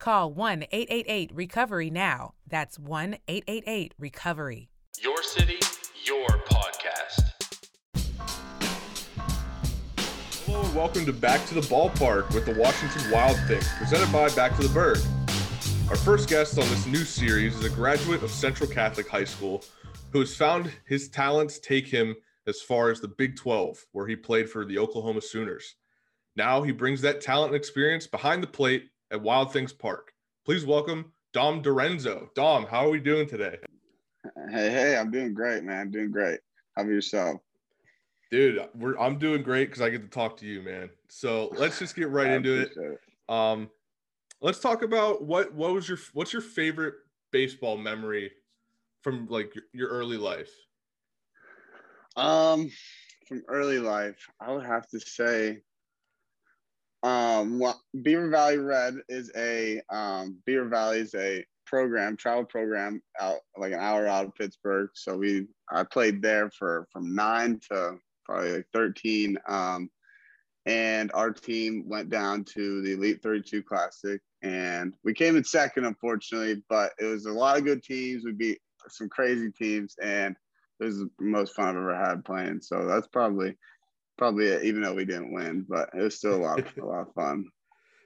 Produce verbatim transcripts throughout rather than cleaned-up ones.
Call one eight eight eight recovery now. That's one eight eight eight recovery. Your city, your podcast. Hello and welcome to Back to the Ballpark with the Washington Wild Things, presented by Back to the Bird. Our first guest on this new series is a graduate of Central Catholic High School who has found his talents take him as far as the Big twelve, where he played for the Oklahoma Sooners. Now he brings that talent and experience behind the plate at Wild Things Park. Please welcome Dom Dorenzo. Dom, how are we doing today? Hey, hey, I'm doing great, man. I'm doing great. How about yourself? Dude, we're, I'm doing great because I get to talk to you, man. So let's just get right into it. it. Um, let's talk about what what was your what's your favorite baseball memory from like your, your early life? Um, from early life, I would have to say, um, well, Beaver Valley Red is a um, Beaver Valley is a program travel program out like an hour out of Pittsburgh. So we I played there for from nine to probably like thirteen, um, and our team went down to the Elite thirty-two Classic, and we came in second, unfortunately, but it was a lot of good teams. We beat some crazy teams, and it was the most fun I've ever had playing. So that's probably probably it, even though we didn't win, but it was still a lot of, a lot of fun.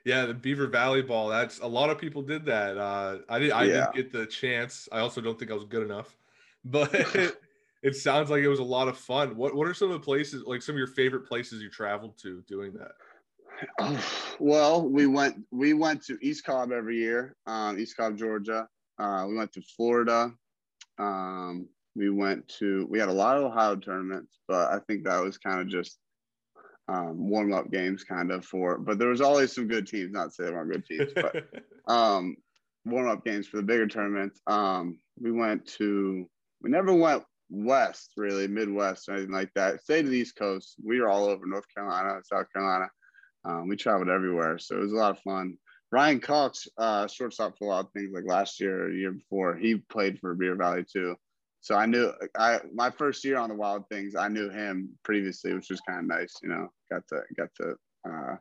Yeah, the Beaver Valley ball, that's a lot of people did that. Uh, I, did, I yeah. didn't get the chance. I also don't think I was good enough, but it sounds like it was a lot of fun. What What are some of the places, like some of your favorite places you traveled to doing that? Oh, well, we went we went to East Cobb every year, um, East Cobb, Georgia. Uh, we went to Florida. Um, we went to we had a lot of Ohio tournaments, but I think that was kind of just um, warm up games, kind of for. But there was always some good teams. Not to say they weren't good teams, but um, warm up games for the bigger tournaments. Um, we went to we never went. West, really, Midwest or anything like that. Stay to the East Coast. We were all over North Carolina, South Carolina. Um, we traveled everywhere, so it was a lot of fun. Ryan Cox, uh, shortstop for a lot of things, like last year or the year before, he played for Beaver Valley too. So I knew I my first year on the Wild Things, I knew him previously, which was kind of nice. You know, got to got to uh,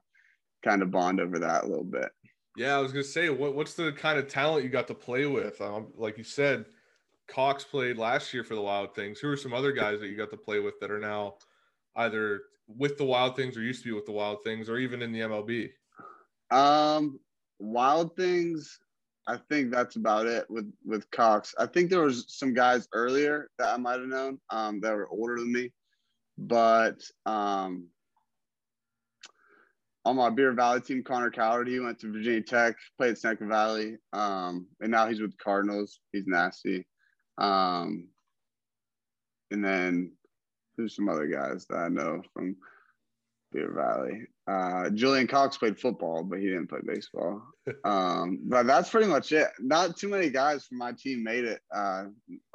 kind of bond over that a little bit. Yeah, I was gonna say, what what's the kind of talent you got to play with? Um, like you said, Cox played last year for the Wild Things. Who are some other guys that you got to play with that are now either with the Wild Things or used to be with the Wild Things or even in the M L B? Um, Wild Things, I think that's about it with, with Cox. I think there was some guys earlier that I might have known um, that were older than me. But um, on my Beaver Valley team, Connor Coward, he went to Virginia Tech, played at Seneca Valley, um, and now he's with the Cardinals. He's nasty. Um, and then there's some other guys that I know from Beaver Valley. Uh, Julian Cox played football, but he didn't play baseball. Um, but that's pretty much it. Not too many guys from my team made it. Uh,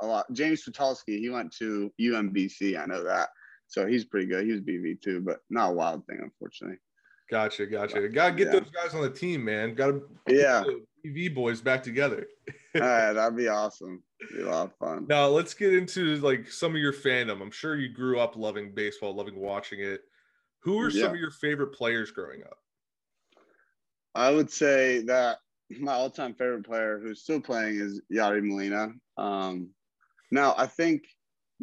a lot. James Patalski, he went to U M B C. I know that. So he's pretty good. He was B V too, but not a Wild Thing, unfortunately. Gotcha. Gotcha. Got to get yeah. those guys on the team, man. Got to yeah. get the B V boys back together. All right, that'd be awesome. It'd be a lot of fun. Now let's get into like some of your fandom. I'm sure you grew up loving baseball, loving watching it. Who are yeah. some of your favorite players growing up? I would say that my all-time favorite player who's still playing is Yadier Molina. Um, now I think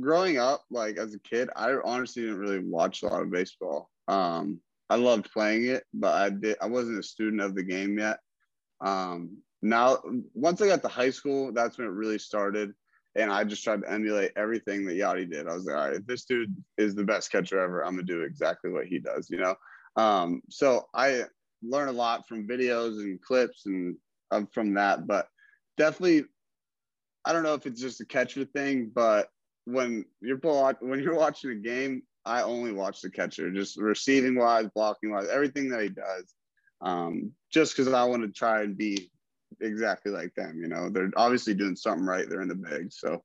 growing up, like as a kid, I honestly didn't really watch a lot of baseball. Um, I loved playing it, but I did. I wasn't a student of the game yet. Um, Now, once I got to high school, that's when it really started. And I just tried to emulate everything that Yachty did. I was like, all right, if this dude is the best catcher ever, I'm going to do exactly what he does, you know? Um, so I learn a lot from videos and clips and um, from that, but definitely, I don't know if it's just a catcher thing, but when you're when you're watching a game, I only watch the catcher, just receiving wise, blocking wise, everything that he does, um, just because I want to try and be exactly like them. You know, they're obviously doing something right. They're in the bag. So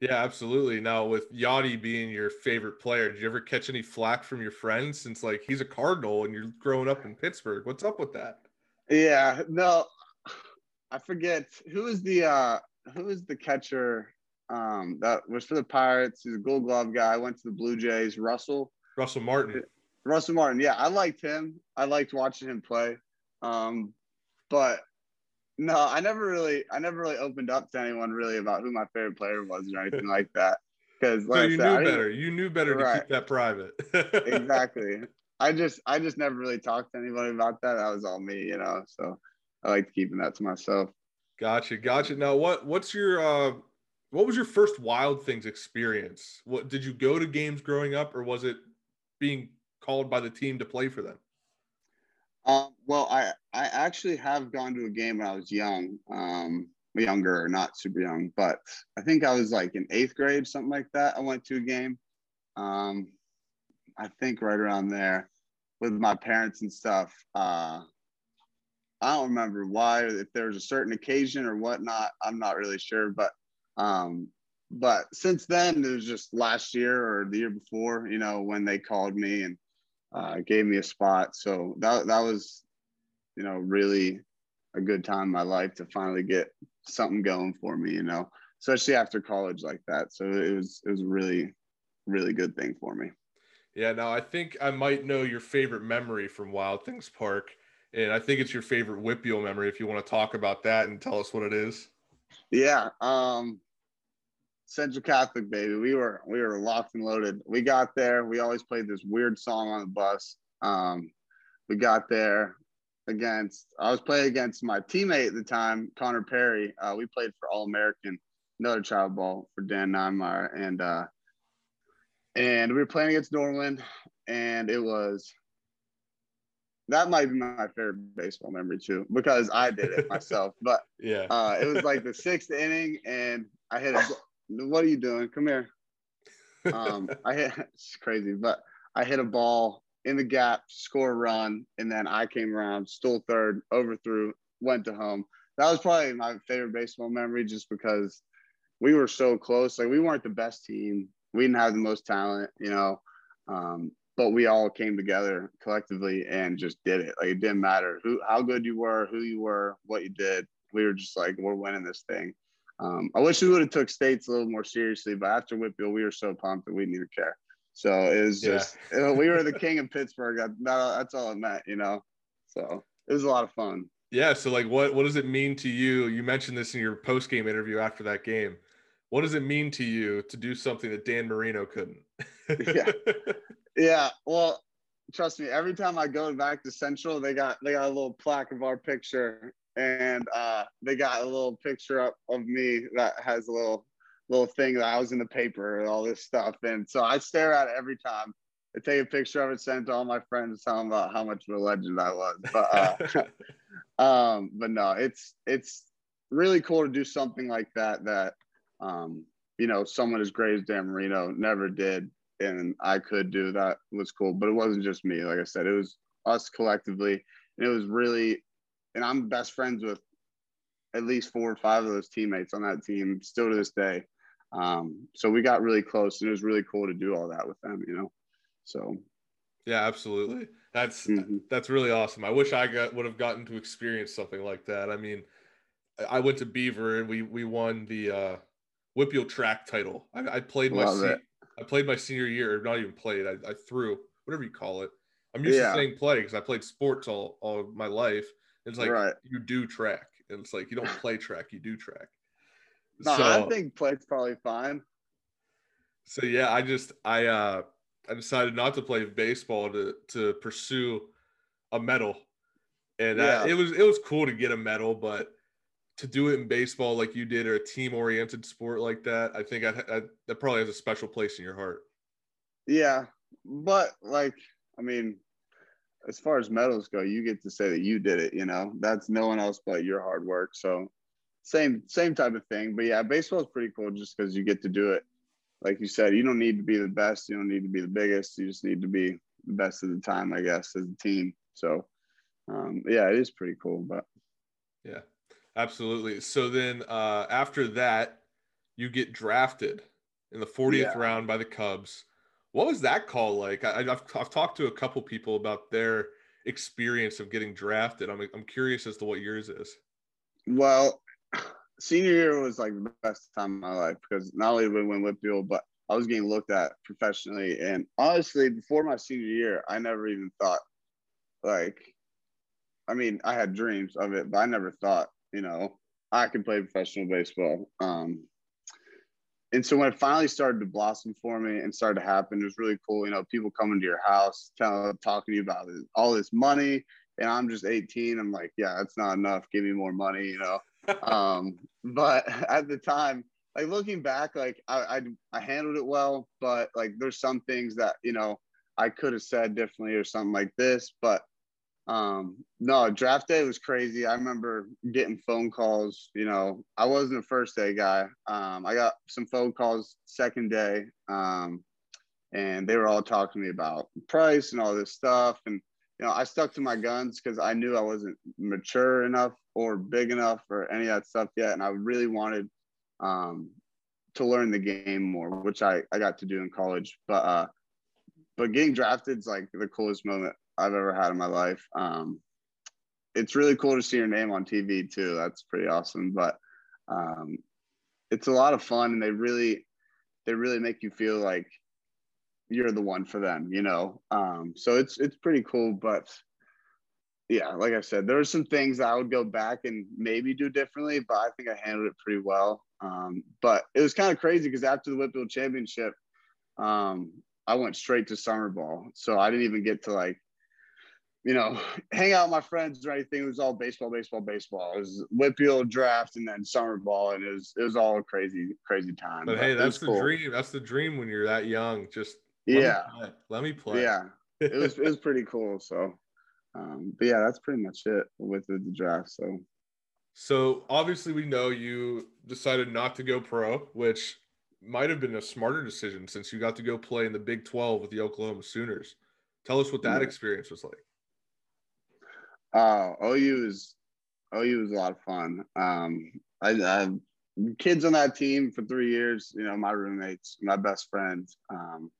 yeah, absolutely. Now with Yachty being your favorite player, did you ever catch any flack from your friends since like he's a Cardinal and you're growing up in Pittsburgh? What's up with that? Yeah, no, I forget who is the uh who is the catcher um that was for the Pirates. He's a Gold Glove guy, went to the Blue Jays. Russell Russell Martin. Russell Martin. Yeah, I liked him. I liked watching him play. Um but no, I never really, I never really opened up to anyone really about who my favorite player was or anything like that. Because like so you, I said, knew I better. You knew better right. to keep that private. Exactly. I just, I just never really talked to anybody about that. That was all me, you know. So I liked keeping that to myself. Gotcha, gotcha. Now, what, what's your, uh, what was your first Wild Things experience? What did you go to games growing up, or was it being called by the team to play for them? Um, well, I, I actually have gone to a game when I was young, um, younger, not super young, but I think I was like in eighth grade, something like that. I went to a game, um, I think right around there with my parents and stuff. Uh, I don't remember why, if there was a certain occasion or whatnot, I'm not really sure, but, um, but since then it was just last year or the year before, you know, when they called me and Uh, gave me a spot. So that that was, you know, really a good time in my life to finally get something going for me, you know, especially after college like that. So it was, it was a really, really good thing for me. Yeah. Now I think I might know your favorite memory from Wild Things Park. And I think it's your favorite Whitfield memory, if you want to talk about that and tell us what it is. Yeah. Um, Central Catholic, baby. We were we were locked and loaded. We got there. We always played this weird song on the bus. Um, we got there against. I was playing against my teammate at the time, Connor Perry. Uh, we played for All American, another child ball for Dan Niemeyer, and uh, and we were playing against Norland, and it was. That might be my favorite baseball memory too, because I did it myself. But yeah, uh, it was like the sixth inning, and I hit a. What are you doing? Come here. Um, I hit, it's crazy, but I hit a ball in the gap, score a run, and then I came around, stole third, overthrew, went to home. That was probably my favorite baseball memory, just because we were so close. Like we weren't the best team, we didn't have the most talent, you know, um, but we all came together collectively and just did it. Like it didn't matter who, how good you were, who you were, what you did. We were just like, we're winning this thing. Um, I wish we would have took states a little more seriously, but after Whitfield, we were so pumped that we didn't care. So it was just, yeah. We were the king of Pittsburgh. I, that's all it meant, you know? So it was a lot of fun. Yeah. So like, what, what does it mean to you? You mentioned this in your post-game interview after that game. What does it mean to you to do something that Dan Marino couldn't? Yeah. Yeah. Well, trust me, every time I go back to Central, they got, they got a little plaque of our picture. And uh, they got a little picture up of me that has a little little thing that I was in the paper and all this stuff. And so I stare at it every time. I take a picture of it, send it to all my friends, tell them about how much of a legend I was. But, uh, um, but no, it's it's really cool to do something like that, that, um, you know, someone as great as Dan Marino never did. And I could do that. Was cool. But it wasn't just me. Like I said, it was us collectively. And it was really... And I'm best friends with at least four or five of those teammates on that team still to this day. Um, so we got really close, and it was really cool to do all that with them, you know? So. Yeah, absolutely. That's, mm-hmm. that's really awesome. I wish I got, would have gotten to experience something like that. I mean, I went to Beaver and we, we won the uh, Whitfield track title. I, I played my, se- I played my senior year, or not even played. I, I threw, whatever you call it. I'm used yeah. to saying play, because I played sports all, all my life. It's like, right. you do track. And it's like, you don't play track, you do track. No, so, I think play's probably fine. So, yeah, I just, I uh, I decided not to play baseball to to pursue a medal. And yeah. I, it was it was cool to get a medal, but to do it in baseball like you did, or a team-oriented sport like that, I think I, I, that probably has a special place in your heart. Yeah, but, like, I mean, as far as medals go, you get to say that you did it, you know? That's no one else but your hard work, so same same type of thing. But, yeah, baseball is pretty cool just because you get to do it. Like you said, you don't need to be the best. You don't need to be the biggest. You just need to be the best of the time, I guess, as a team. So, um, yeah, it is pretty cool. But yeah, absolutely. So then uh, after that, you get drafted in the fortieth yeah. round by the Cubs. What was that call like? I, I've, I've talked to a couple people about their experience of getting drafted. I'm, I'm curious as to what yours is. Well, senior year was like the best time of my life because not only did we win Whitfield, but I was getting looked at professionally. And honestly, before my senior year, I never even thought, like, I mean, I had dreams of it, but I never thought, you know, I could play professional baseball. Um, and so when it finally started to blossom for me and started to happen, it was really cool. You know, people coming to your house, telling, talking to you about it, all this money. And I'm just eighteen. I'm like, yeah, that's not enough. Give me more money, you know. um but at the time, like, looking back, like I, I I handled it well, but like there's some things that, you know, I could have said differently or something like this. But um no, draft day was crazy. I remember getting phone calls. You know, I wasn't a first day guy. um I got some phone calls second day, um and they were all talking to me about price and all this stuff. And you know, I stuck to my guns because I knew I wasn't mature enough or big enough or any of that stuff yet. And I really wanted um, to learn the game more, which I, I got to do in college. But uh, but getting drafted is like the coolest moment I've ever had in my life. Um, it's really cool to see your name on T V too. That's pretty awesome. But um, it's a lot of fun, and they really they really make you feel like you're the one for them, you know? Um, so it's, it's pretty cool. But yeah, like I said, there are some things that I would go back and maybe do differently, but I think I handled it pretty well. Um, but it was kind of crazy because after the Whitfield championship, um, I went straight to summer ball. So I didn't even get to, like, you know, hang out with my friends or anything. It was all baseball, baseball, baseball. It was Whitfield, draft, and then summer ball, and it was, it was all a crazy, crazy time. But, but hey, that's the cool dream. That's the dream when you're that young, just, Let yeah. Me Let me play. Yeah. It was it was pretty cool. So, um, but yeah, that's pretty much it with the draft. So, so obviously we know you decided not to go pro, which might have been a smarter decision since you got to go play in the Big twelve with the Oklahoma Sooners. Tell us what that yeah. experience was like. Oh, uh, O U is O U was a lot of fun. Um, I, I kids on that team for three years. You know, my roommates, my best friends. Um,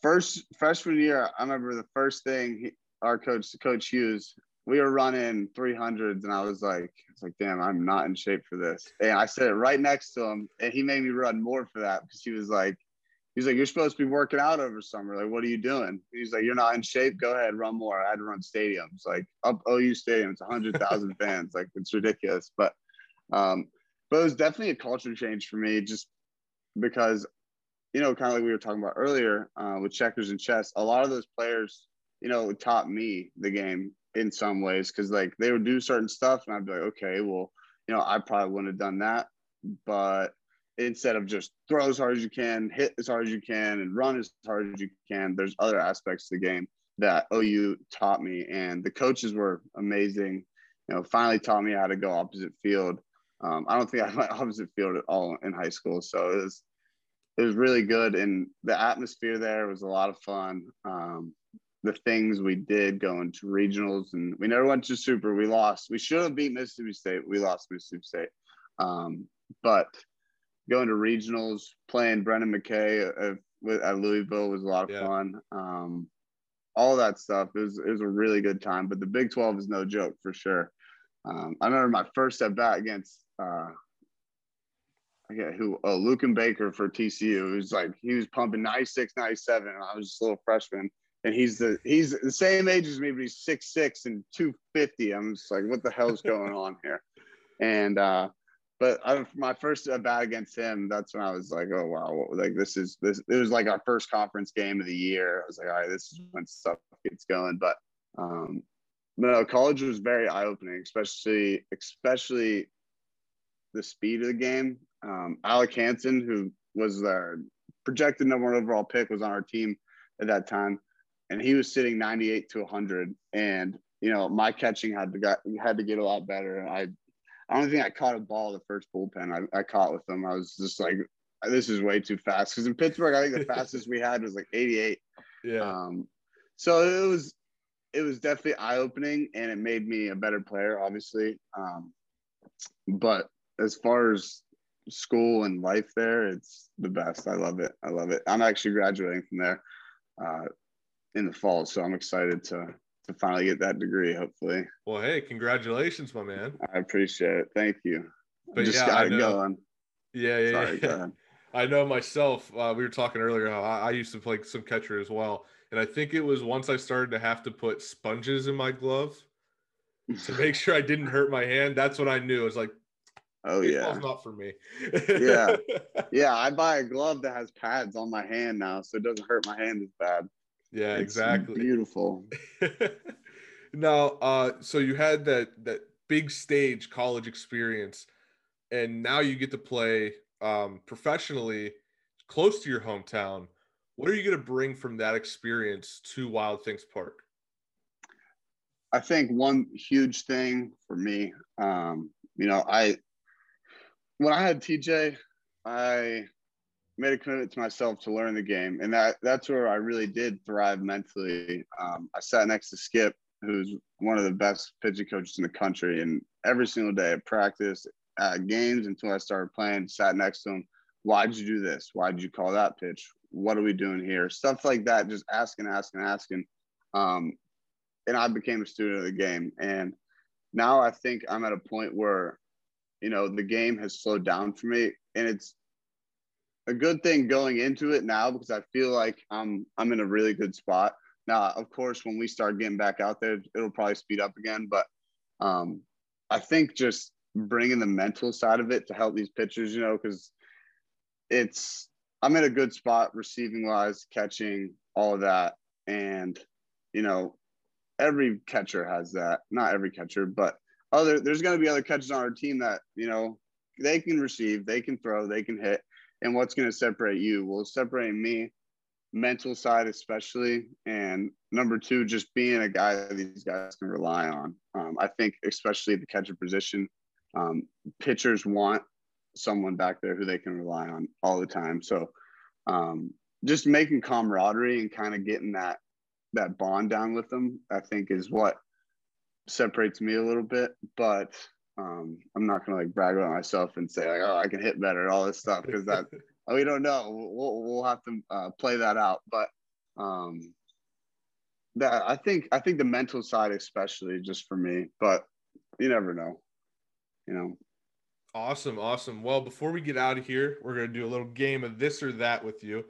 First freshman year, I remember the first thing he, our coach, Coach Hughes, we were running three hundreds, and I was like, it's like, damn, I'm not in shape for this. And I said it right next to him, and he made me run more for that because he was like, he's like, you're supposed to be working out over summer. Like, what are you doing? He's like, you're not in shape. Go ahead, run more. I had to run stadiums, like up O U stadiums, one hundred thousand fans. Like, it's ridiculous. But, um, but it was definitely a culture change for me, just because, you know, kind of like we were talking about earlier uh, with checkers and chess, a lot of those players, you know, taught me the game in some ways because, like, they would do certain stuff and I'd be like, okay, well, you know, I probably wouldn't have done that. But instead of just throw as hard as you can, hit as hard as you can, and run as hard as you can, there's other aspects of the game that O U taught me. And the coaches were amazing, you know, finally taught me how to go opposite field. Um, I don't think I went opposite field at all in high school. So it was, it was really good, and the atmosphere there was a lot of fun. Um, the things we did going to regionals, and we never went to Super. We lost. We should have beat Mississippi State. We lost Mississippi State. Um, but going to regionals, playing Brennan McKay at, at Louisville was a lot of yeah. fun. Um, all that stuff. It was, it was a really good time, but the Big twelve is no joke for sure. Um, I remember my first at bat against uh, – I get who, oh, Luke and Baker for T C U. It was like, he was pumping ninety-six, ninety-seven, and I was just a little freshman. And he's the he's the same age as me, but he's six six and two fifty. I'm just like, what the hell's going on here? And uh, but I, my first at bat against him, that's when I was like, oh wow, like this is this. It was like our first conference game of the year. I was like, all right, this is when stuff gets going. But um, No, college was very eye-opening, especially especially the speed of the game. Um, Alec Hansen, who was our projected number one overall pick, was on our team at that time, and he was sitting ninety-eight to one hundred. And you know, my catching had to got had to get a lot better. I I don't think I caught a ball the first bullpen I, I caught with them. I was just like, this is way too fast. Because in Pittsburgh, I think the fastest we had was like eighty-eight. Yeah. Um, so it was. It was definitely eye-opening, and it made me a better player, obviously. Um, but as far as school and life there, it's the best. I love it. I love it. I'm actually graduating from there uh, in the fall, so I'm excited to to finally get that degree, hopefully. Well, hey, congratulations, my man. I appreciate it. Thank you. But I just yeah, got it going. Yeah, yeah, Sorry, yeah. I know myself, uh, we were talking earlier how I, I used to play some catcher as well. And I think it was once I started to have to put sponges in my glove to make sure I didn't hurt my hand. That's what I knew. I was like, oh, yeah, it's not for me. yeah. Yeah. I buy a glove that has pads on my hand now, so it doesn't hurt my hand as bad. Yeah, it's exactly. Beautiful. Now, uh, so you had that, that big stage college experience, and now you get to play um, professionally close to your hometown. What are you going to bring from that experience to Wild Things Park? I think one huge thing for me, um, you know, I, when I had T J, I made a commitment to myself to learn the game. And that that's where I really did thrive mentally. Um, I sat next to Skip, who's one of the best pitching coaches in the country. And every single day at practice, at games, until I started playing, sat next to him. Why'd you do this? Why'd you call that pitch? What are we doing here? Stuff like that, just asking, asking, asking. Um, and I became a student of the game. And now I think I'm at a point where, you know, the game has slowed down for me. And it's a good thing going into it now, because I feel like I'm, I'm in a really good spot. Now, of course, when we start getting back out there, it'll probably speed up again. But um, I think just bringing the mental side of it to help these pitchers, you know, because it's, I'm in a good spot receiving wise, catching, all of that. And, you know, every catcher has that. Not every catcher, but other, there's going to be other catchers on our team that, you know, they can receive, they can throw, they can hit. And what's going to separate you? Well, separating me, mental side especially. And number two, just being a guy that these guys can rely on. Um, I think especially the catcher position, um, pitchers want someone back there who they can rely on all the time. So um, just making camaraderie and kind of getting that, that bond down with them, I think is what separates me a little bit, but um, I'm not going to like brag about myself and say like, oh, I can hit better and all this stuff. Cause that, we don't know. We'll, we'll have to uh, play that out. But um, that I think, I think the mental side, especially just for me, but you never know, you know. Awesome. Awesome. Well, before we get out of here, we're going to do a little game of this or that with you.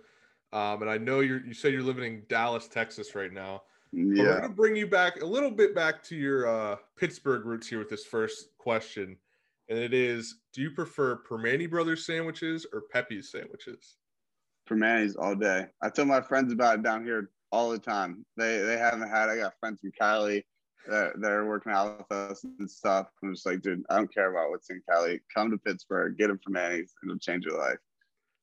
Um, and I know you're, you said you're living in Dallas, Texas right now. Yeah. But we're going to bring you back a little bit back to your uh, Pittsburgh roots here with this first question. And it is, do you prefer Permani Brothers sandwiches or Pepe's sandwiches? Permani's all day. I tell my friends about it down here all the time. They they haven't had, I got friends from Cali. Uh, they're working out with us and stuff. I'm just like, dude, I don't care about what's in Cali. Come to Pittsburgh, get them from Annie's, and it'll change your life.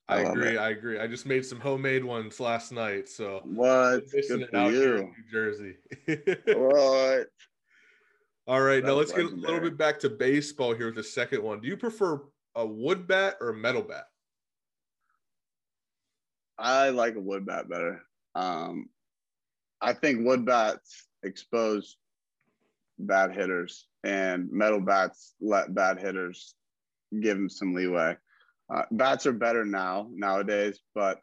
I, I agree. It. I agree. I just made some homemade ones last night. So what? Good for you. In New Jersey. What? All right. That's now let's legendary. Get a little bit back to baseball here with the second one. Do you prefer a wood bat or a metal bat? I like a wood bat better. Um, I think wood bats expose bad hitters, and metal bats let bad hitters, give them some leeway. Uh, bats are better now nowadays, but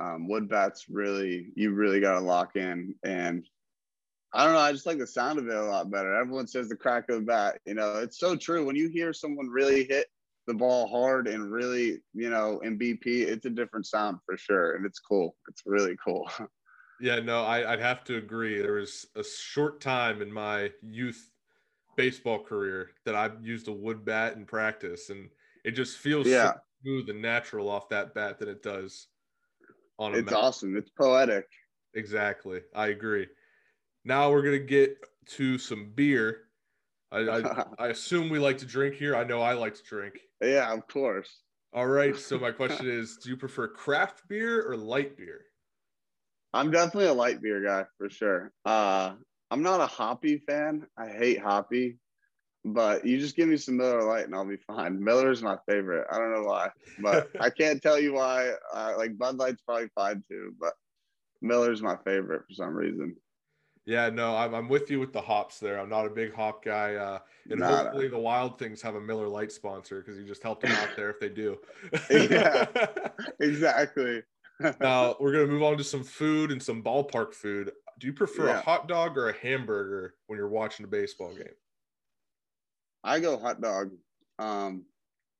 um, wood bats really, you really got to lock in. And I don't know, I just like the sound of it a lot better. Everyone says the crack of the bat, you know, it's so true. When you hear someone really hit the ball hard and really, you know, in B P, it's a different sound for sure. And it's cool. It's really cool. Yeah, no, I, I'd have to agree. There was a short time in my youth baseball career that I used a wood bat in practice, and it just feels yeah. so smooth and natural off that bat than it does on a It's mountain. Awesome. It's poetic. Exactly. I agree. Now we're going to get to some beer. I, I, I assume we like to drink here. I know I like to drink. Yeah, of course. All right. So my question is, do you prefer craft beer or light beer? I'm definitely a light beer guy for sure. Uh, I'm not a hoppy fan. I hate hoppy, but you just give me some Miller Lite and I'll be fine. Miller is my favorite. I don't know why, but I can't tell you why. Uh, like Bud Light's probably fine too, but Miller's my favorite for some reason. Yeah, no, I'm, I'm with you with the hops there. I'm not a big hop guy. Uh, and not hopefully a... the Wild Things have a Miller Lite sponsor because you just helped them out there if they do. Yeah, exactly. Now, we're going to move on to some food and some ballpark food. Do you prefer yeah. a hot dog or a hamburger when you're watching a baseball game? I go hot dog. Um,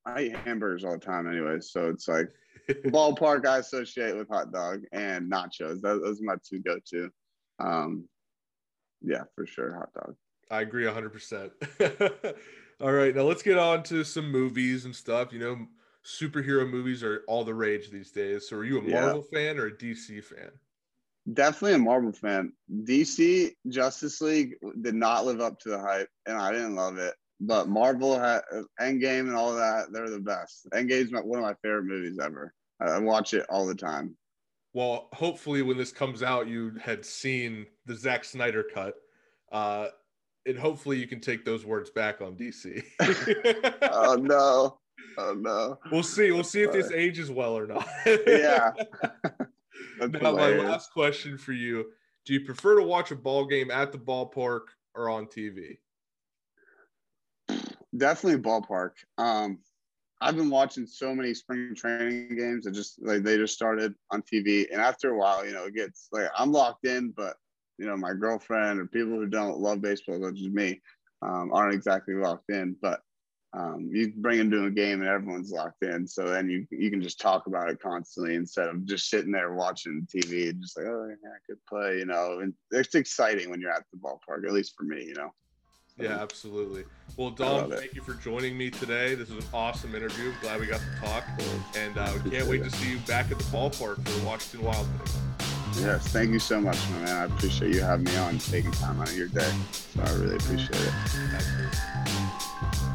I eat hamburgers all the time anyway, so it's like ballpark I associate with hot dog and nachos. Those, those are my two go-to. Um, Yeah, for sure. Hot dog. I agree one hundred percent. All right. Now let's get on to some movies and stuff. You know, superhero movies are all the rage these days. So are you a Marvel yeah. fan or a D C fan? Definitely a Marvel fan. D C Justice League did not live up to the hype, and I didn't love it. But Marvel, had, Endgame and all that, they're the best. Endgame's one of my favorite movies ever. I watch it all the time. Well, hopefully when this comes out, you had seen the Zack Snyder cut, uh, and hopefully you can take those words back on D C. Oh, no. Oh, no. We'll see. We'll see if this ages well or not. Yeah. Now, my last question for you. Do you prefer to watch a ball game at the ballpark or on T V? Definitely ballpark. Um I've been watching so many spring training games that just like they just started on T V. And after a while, you know, it gets like I'm locked in, but you know, my girlfriend or people who don't love baseball, such as me, um, aren't exactly locked in, but um, you bring them to a game and everyone's locked in. So then you, you can just talk about it constantly instead of just sitting there watching T V and just like, oh, yeah, I could play, you know, and it's exciting when you're at the ballpark, at least for me, you know? Yeah, absolutely. Well, Dom, thank you for joining me today. This was an awesome interview. I'm glad we got to talk. And uh, we can't wait to see you back at the ballpark for the Washington Wild Things. Yes, thank you so much, my man. I appreciate you having me on, taking time out of your day. So I really appreciate it. Thank you.